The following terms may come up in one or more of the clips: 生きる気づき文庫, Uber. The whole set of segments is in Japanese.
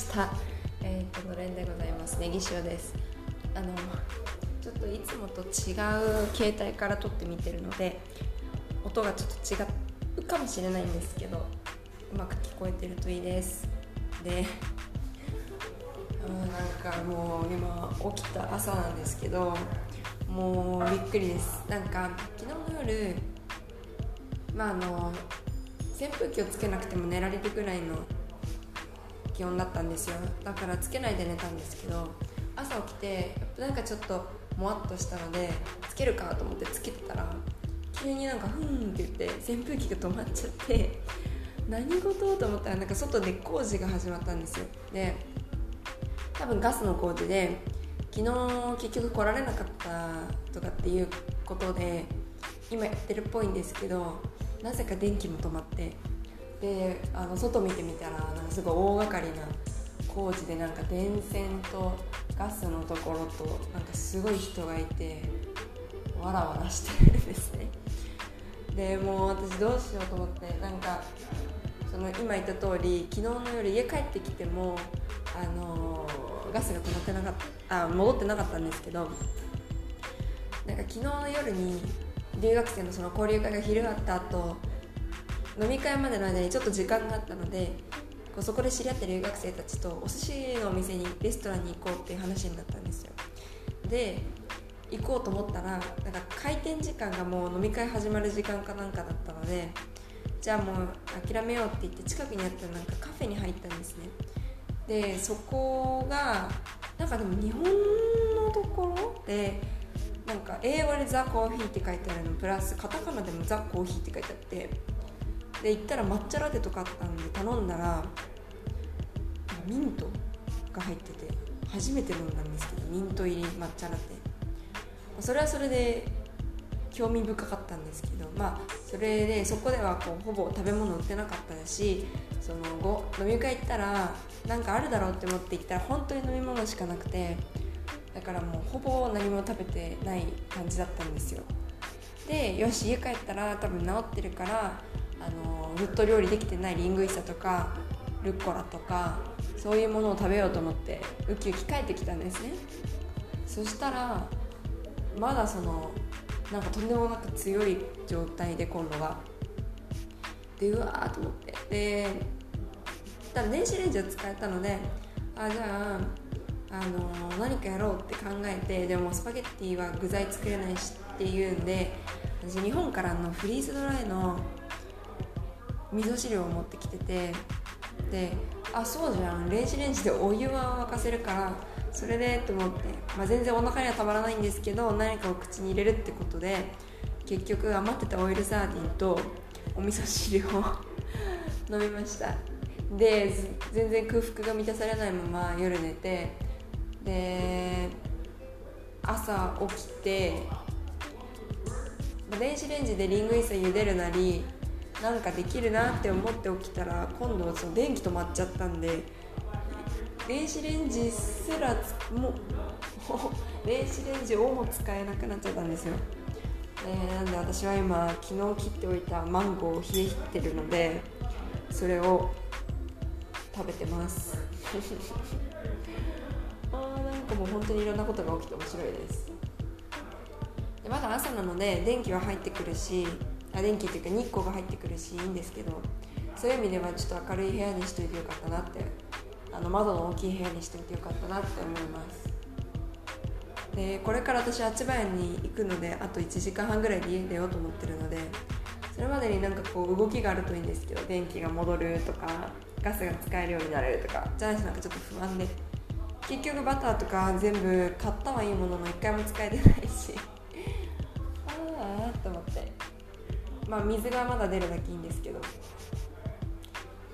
した。のれんでございます。ネギ塩です。ちょっといつもと違う携帯から撮ってみてるので、音がちょっと違うかもしれないんですけど、うまく聞こえてるといいです。で、なんかもう今起きた朝なんですけど、もうびっくりです。なんか昨日の夜、扇風機をつけなくても寝られるぐらいの気温だったんですよ。だからつけないで寝たんですけど、朝起きてなんかちょっともわっとしたのでつけるかと思ってつけてたら、急になんかふーんって言って扇風機が止まっちゃって、何事と思ったら、なんか外で工事が始まったんですよ。で、多分ガスの工事で昨日結局来られなかったとかっていうことで今やってるっぽいんですけど、なぜか電気も止まって、で外見てみたら、なんかすごい大掛かりな工事で、なんか電線とガスのところと、なんかすごい人がいてわらわらしてるんですね。でもう私どうしようと思って、なんかその今言った通り、昨日の夜家帰ってきてもガスが止まってなかった、戻ってなかったんですけど、なんか昨日の夜に留学生のその交流会が昼あった後、飲み会までの間にちょっと時間があったので、そこで知り合った留学生たちとお寿司のお店に、レストランに行こうっていう話になったんですよ。で、行こうと思ったら、なんか開店時間がもう飲み会始まる時間かなんかだったので、じゃあもう諦めようって言って、近くにあったなんかカフェに入ったんですね。で、そこがなんかでも日本のところで、なんか英語でザ・コーヒーって書いてあるのプラスカタカナでもザ・コーヒーって書いてあって、で行ったら抹茶ラテとかあったんで頼んだら、ミントが入ってて、初めて飲んだんですけど、ミント入り抹茶ラテ、それはそれで興味深かったんですけど、それでそこではこうほぼ食べ物売ってなかったし、その後飲み会行ったらなんかあるだろうって思って行ったら、本当に飲み物しかなくて、だからもうほぼ何も食べてない感じだったんですよ。で、よし家帰ったら多分治ってるから、ずっと料理できてないリングイッサとかルッコラとかそういうものを食べようと思ってウキウキ帰ってきたんですね。そしたらまだそのなんかとんでもなく強い状態で、コンロがで、うわーと思って、でただ電子レンジを使えたので、じゃあ、何かやろうって考えて、でもスパゲッティは具材作れないしっていうんで、私日本からのフリーズドライの味噌汁を持ってきてて、で、そうじゃん、電子レンジでお湯は沸かせるからそれでと思って、全然お腹にはたまらないんですけど、何かを口に入れるってことで、結局余ってたオイルサーディンとお味噌汁を飲みました。で、全然空腹が満たされないまま夜寝て、で朝起きて、電子レンジでリングイッサ茹でるなりなんかできるなって思って起きたら、今度その電気止まっちゃったんで、電子レンジすらも電子レンジをも使えなくなっちゃったんですよ。なんで私は今昨日切っておいたマンゴーを冷え切ってるので、それを食べてますなんかもう本当にいろんなことが起きて面白いです。で、まだ朝なので電気は入ってくるし、電気というか日光が入ってくるしいいんですけど、そういう意味ではちょっと明るい部屋にしといてよかったなって、窓の大きい部屋にしといてよかったなって思います。で、これから私八幡に行くので、あと1時間半ぐらいで家出ようと思ってるので、それまでになんかこう動きがあるといいんですけど、電気が戻るとかガスが使えるようになれるとかじゃないし、なんかちょっと不安で、結局バターとか全部買ったはいいものの一回も使えてないしと思って、水がまだ出るだけいいんですけどっ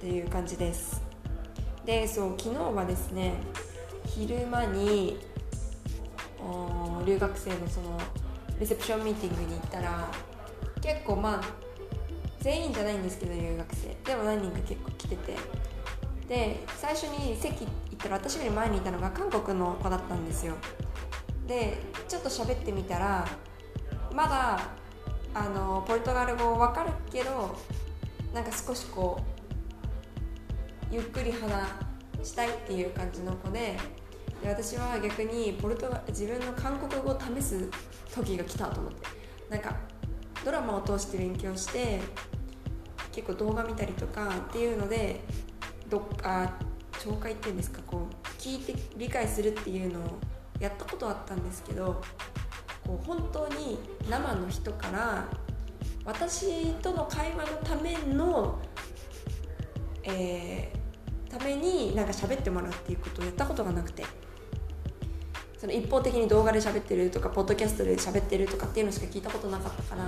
ていう感じです。で、そう、昨日はですね、昼間に留学生のそのレセプションミーティングに行ったら、結構全員じゃないんですけど、留学生でも何人か結構来てて、で最初に席行ったら、私より前にいたのが韓国の子だったんですよ。で、ちょっと喋ってみたら、まだポルトガル語分かるけど、なんか少しこうゆっくり話したいっていう感じの子で、で私は逆に自分の韓国語を試す時が来たと思って、なんかドラマを通して勉強して結構動画見たりとかっていうので聴解っていうんですか、こう聞いて理解するっていうのをやったことはあったんですけど、こう本当に生の人から私との会話のためになんか喋ってもらうっていうことをやったことがなくて、その一方的に動画で喋ってるとかポッドキャストで喋ってるとかっていうのしか聞いたことなかったから、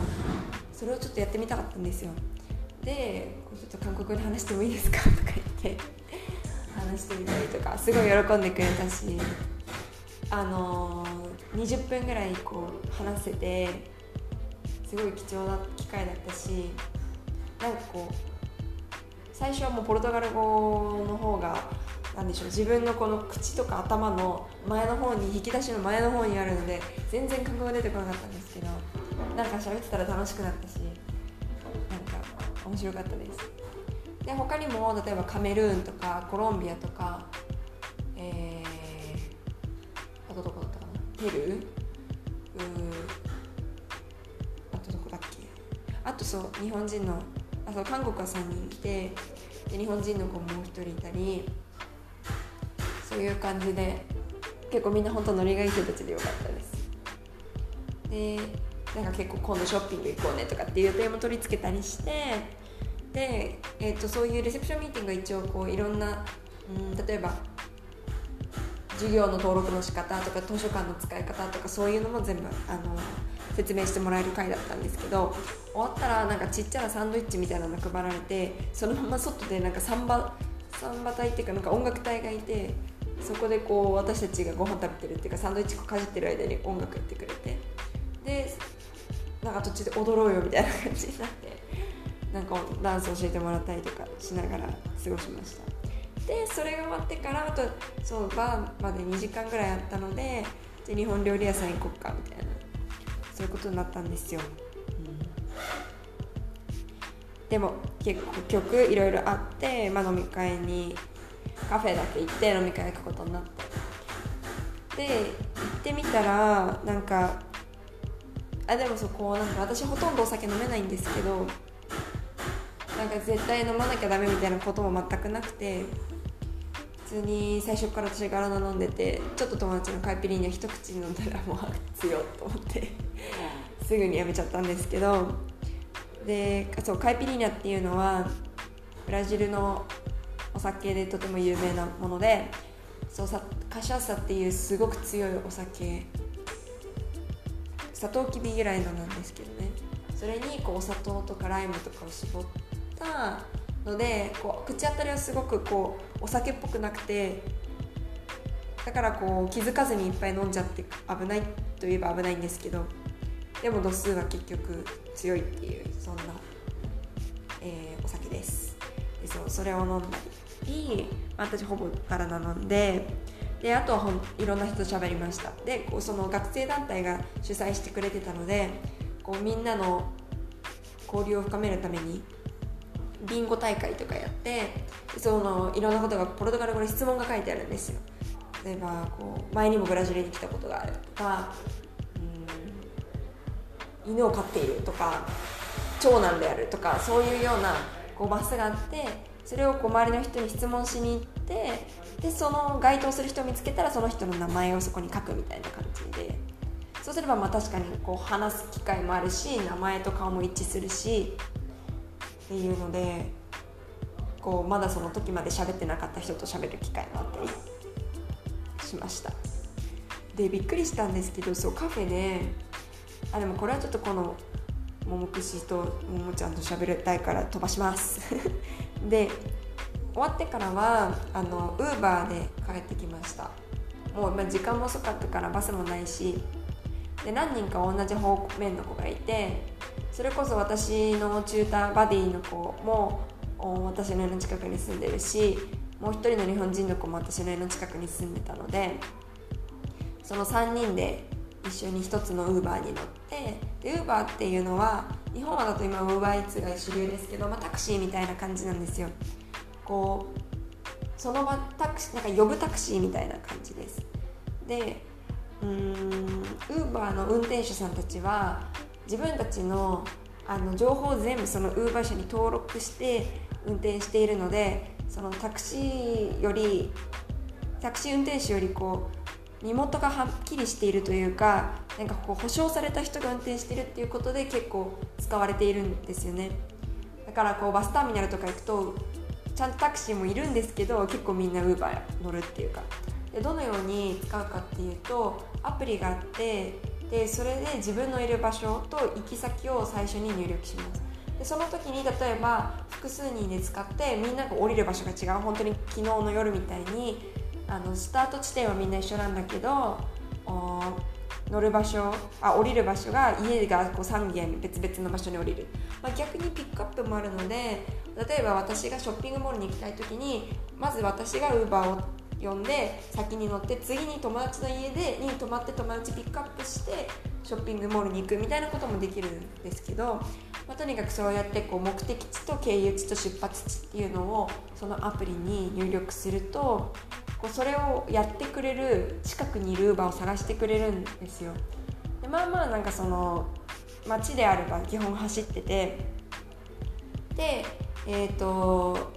それをちょっとやってみたかったんですよ。で、ちょっと韓国語で話してもいいですかとか言って話してみたりとか、すごい喜んでくれたし、20分ぐらいこう話せてすごい貴重な機会だったし、なんかこう最初はもうポルトガル語の方がなんでしょう、自分のこの口とか頭の前の方に、引き出しの前の方にあるので全然韓国語出てこなかったんですけど、なんか喋ってたら楽しくなったし、なんか面白かったです。で他にも例えばカメルーンとかコロンビアとか、あとどこだったかな、ペルー、あとどこだっけ、あとそう日本人の韓国は3人来て、で日本人の子もう一人いたり、そういう感じで結構みんな本当ノリがいい人たちでよかったです。でなんか結構今度ショッピング行こうねとかっていう予定も取り付けたりして、で、そういうレセプションミーティングが一応こういろんな、例えば授業の登録の仕方とか図書館の使い方とかそういうのも全部説明してもらえる回だったんですけど、終わったらなんかちっちゃなサンドイッチみたいなのが配られて、そのまま外でなんかサンバ隊っていうか、なんか音楽隊がいて、そこでこう私たちがご飯食べてるっていうかサンドイッチをかじってる間に音楽やってくれて、でなんか途中で踊ろうよみたいな感じになって、なんかダンス教えてもらったりとかしながら過ごしました。でそれが終わってから、あとそうバーまで2時間ぐらいあったので、じゃ日本料理屋さん行こっかみたいな、そういうことになったんですよ、でも結局いろいろあって、飲み会にカフェだけ行って飲み会行くことになって、で行ってみたらなんかでもそこなんか私ほとんどお酒飲めないんですけど、なんか絶対飲まなきゃダメみたいなことも全くなくて、普通に最初から私ガラナ飲んでて、ちょっと友達のカイピリーニャ一口飲んだらもう強いと思ってすぐにやめちゃったんですけど、でそうカイピリーニャっていうのはブラジルのお酒でとても有名なもので、そうカシャサっていうすごく強いお酒、サトウキビ由来のなんですけどね、それにこうお砂糖とかライムとかを絞ったので、こう口当たりはすごくこうお酒っぽくなくて、だからこう気づかずにいっぱい飲んじゃって危ないといえば危ないんですけど、でも度数は結局強いっていう、そんな、お酒です。でそれを飲んだり、私ほぼガラナ飲んで、であとはいろんな人と喋りました。でこうその学生団体が主催してくれてたので、こうみんなの交流を深めるためにビンゴ大会とかやって、そのいろんなことがポルトガル語で質問が書いてあるんですよ。例えばこう前にもブラジルに来たことがあるとか、犬を飼っているとか、長男であるとか、そういうようなこうバスがあって、それをこう周りの人に質問しに行って、でその該当する人を見つけたらその人の名前をそこに書くみたいな感じで、そうすればまあ確かにこう話す機会もあるし、名前と顔も一致するしっていうので、こうまだその時まで喋ってなかった人と喋る機会もあったりしました。でびっくりしたんですけど、そうカフェででもこれはちょっとこのももくしとももちゃんと喋りたいから飛ばしますで終わってからはUber で帰ってきました。もう時間も遅かったからバスもないし、で何人か同じ方面の子がいて、それこそ私のチューターバディの子も私の家の近くに住んでるし、もう一人の日本人の子も私の家の近くに住んでたので、その3人で一緒に一つの Uber に乗って、で Uber っていうのは日本だと今 Uber Eats が主流ですけど、タクシーみたいな感じなんですよ。こうその場なんか呼ぶタクシーみたいな感じです。で、Uber の運転手さんたちは自分たちの情報を全部その Uber 社に登録して運転しているので、そのタクシー運転手よりこう身元がはっきりしているというか、なんかこう保証された人が運転しているっていうことで結構使われているんですよね。だからこうバスターミナルとか行くとちゃんとタクシーもいるんですけど、結構みんな Uber 乗るっていうか。で、どのように使うかっていうと、アプリがあって、でそれで自分のいる場所と行き先を最初に入力します。でその時に例えば複数人で使って、みんなが降りる場所が違う、本当に昨日の夜みたいにスタート地点はみんな一緒なんだけど、降りる場所が家がこう3軒別々の場所に降りる、逆にピックアップもあるので、例えば私がショッピングモールに行きたい時に、まず私が Uber を呼んで先に乗って、次に友達の家に泊まって友達ピックアップしてショッピングモールに行くみたいなこともできるんですけど、とにかくそうやってこう目的地と経由地と出発地っていうのをそのアプリに入力すると、こうそれをやってくれる、近くにいる Uber を探してくれるんですよ。でなんかその街であれば基本走ってて、で場合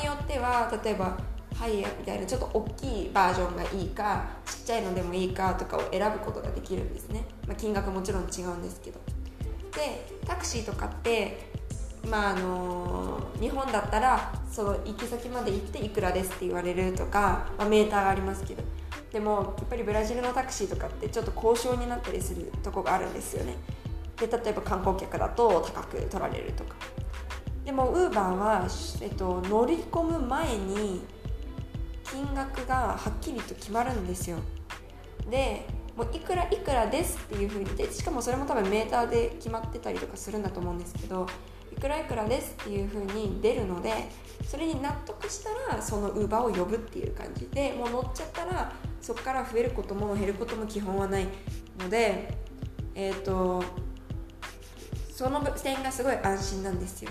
によっては例えばハイヤーみたいなちょっと大きいバージョンがいいか、ちっちゃいのでもいいかとかを選ぶことができるんですね。金額もちろん違うんですけど。でタクシーとかって、日本だったらその行き先まで行っていくらですって言われるとか、メーターがありますけど、でもやっぱりブラジルのタクシーとかってちょっと交渉になったりするとこがあるんですよね。で例えば観光客だと高く取られるとか。でも Uber は、乗り込む前に金額がはっきりと決まるんですよ。でもういくらいくらですっていう風に、でしかもそれも多分メーターで決まってたりとかするんだと思うんですけど、いくらいくらですっていう風に出るので、それに納得したらその Uber を呼ぶっていう感じで、もう乗っちゃったらそこから増えることも減ることも基本はないので、その点がすごい安心なんですよ。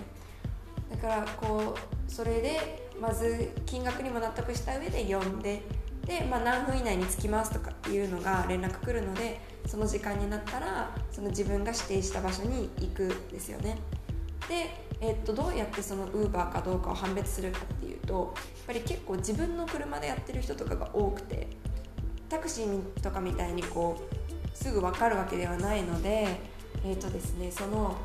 だからこうそれでまず金額にも納得した上で呼んで、で、何分以内に着きますとかっていうのが連絡来るので、その時間になったらその自分が指定した場所に行くんですよね。で、どうやってその Uber かどうかを判別するかっていうと、やっぱり結構自分の車でやってる人とかが多くて、タクシーとかみたいにこうすぐ分かるわけではないので、その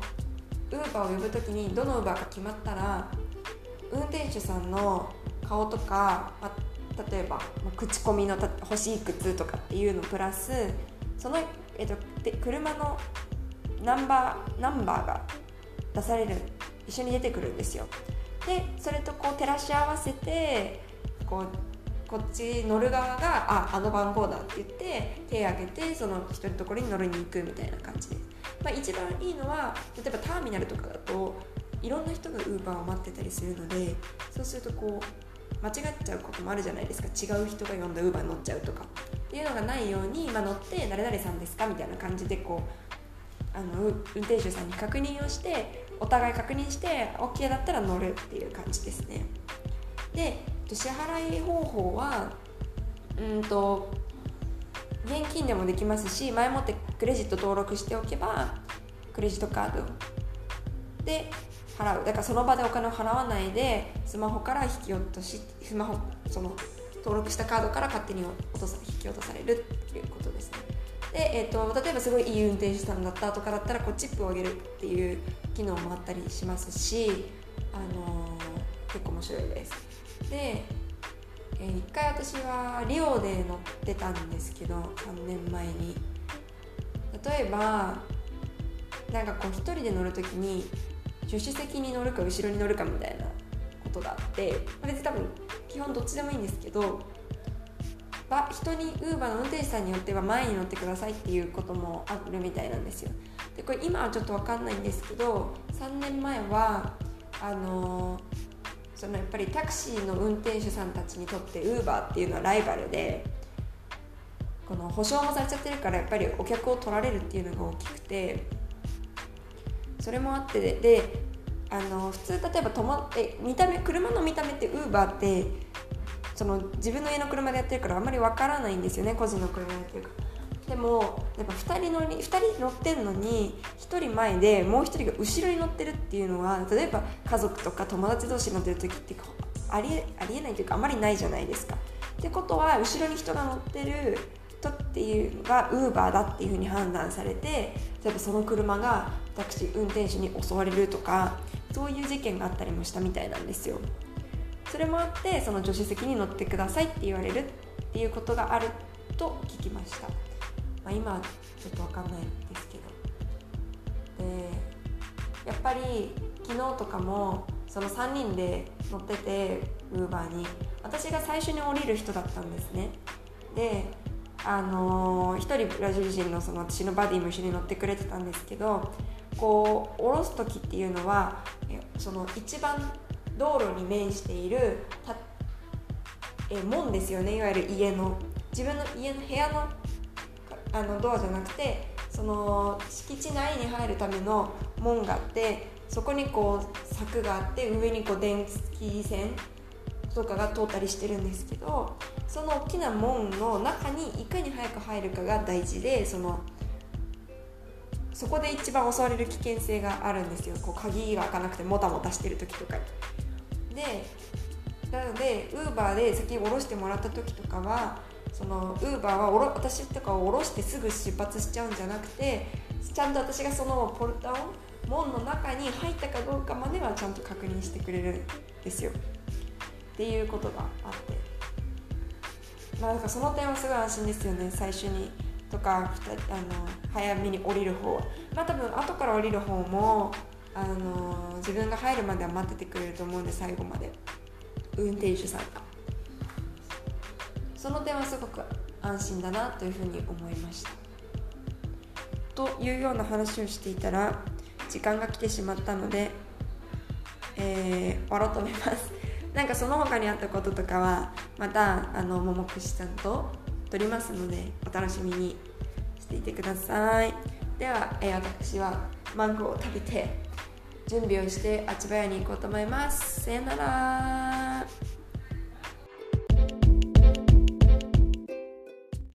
Uber を呼ぶときにどの Uber か決まったら、運転手さんの顔とか、例えば口コミの欲しい靴とかっていうのプラス、その、車のナンバーが出される、一緒に出てくるんですよ。でそれとこう照らし合わせて、こっち乗る側があの番号だって言って手を挙げて、その人のところに乗りに行くみたいな感じです。一番いいのは例えばターミナルとかだといろんな人が Uber を待ってたりするので、そうするとこう間違っちゃうこともあるじゃないですか。違う人が呼んだ Uber に乗っちゃうとかっていうのがないように、乗って誰々さんですかみたいな感じでこう運転手さんに確認をして、お互い確認して OK だったら乗るっていう感じですね。で支払い方法は現金でもできますし、前もってクレジット登録しておけばクレジットカードで払う。だからその場でお金を払わないで、スマホから引き落とし、その登録したカードから勝手に引き落とされるっていうことですね。で、例えばすごいいい運転手さんだったとかだったら、チップをあげるっていう機能もあったりしますし、結構面白いです。で、一回私はリオで乗ってたんですけど、3年前に。例えば、一人で乗るときに、助手席に乗るか後ろに乗るかみたいなことがあって、別に多分基本どっちでもいいんですけど、人に Uber の運転手さんによっては前に乗ってくださいっていうこともあるみたいなんですよ。でこれ今はちょっと分かんないんですけど、3年前はそのやっぱりタクシーの運転手さんたちにとって Uber っていうのはライバルで、この保証もされちゃってるから、やっぱりお客を取られるっていうのが大きくて、それもあって、で普通例えば車の見た目って Uber ってその自分の家の車でやってるからあんまりわからないんですよね、個人の車でやってるから。でもやっぱ2人乗ってんのに1人前でもう1人が後ろに乗ってるっていうのは、例えば家族とか友達同士乗ってる時ってありえないというかあまりないじゃないですか。ってことは後ろに人が乗ってる人っていうのが Uber だっていうふうに判断されて、例えばその車が私運転手に襲われるとか、そういう事件があったりもしたみたいなんですよ。それもあって、その助手席に乗ってくださいって言われるっていうことがあると聞きました。今はちょっと分かんないんですけど、やっぱり昨日とかもその3人で乗ってて Uber に、私が最初に降りる人だったんですね。で1人ブラジル人の、その私のバディも一緒に乗ってくれてたんですけど、こう降ろす時っていうのはその一番道路に面している門ですよね。いわゆる家の、自分の家の部屋のドアじゃなくて、その敷地内に入るための門があって、そこにこう柵があって、上にこう電気線とかが通ったりしてるんですけど、その大きな門の中にいかに早く入るかが大事で、そこで一番襲われる危険性があるんですよ。こう鍵が開かなくてもたもたしてる時とかに。でなので Uber で先に降ろしてもらった時とかは、その Uber は私とかを降ろしてすぐ出発しちゃうんじゃなくて、ちゃんと私がそのポルタを門の中に入ったかどうかまではちゃんと確認してくれるんですよっていうことがあって、なんかその点はすごい安心ですよね。最初にとか早めに降りる方は、多分後から降りる方も自分が入るまでは待っててくれると思うんで、最後まで運転手さんが。その点はすごく安心だなというふうに思いました。というような話をしていたら時間が来てしまったので、終わろうと思います。なんかその他にあったこととかはまたももくしさんと撮りますので、お楽しみにしていてください。では、私はマンゴーを食べて準備をしてあちばやに行こうと思います。さよなら。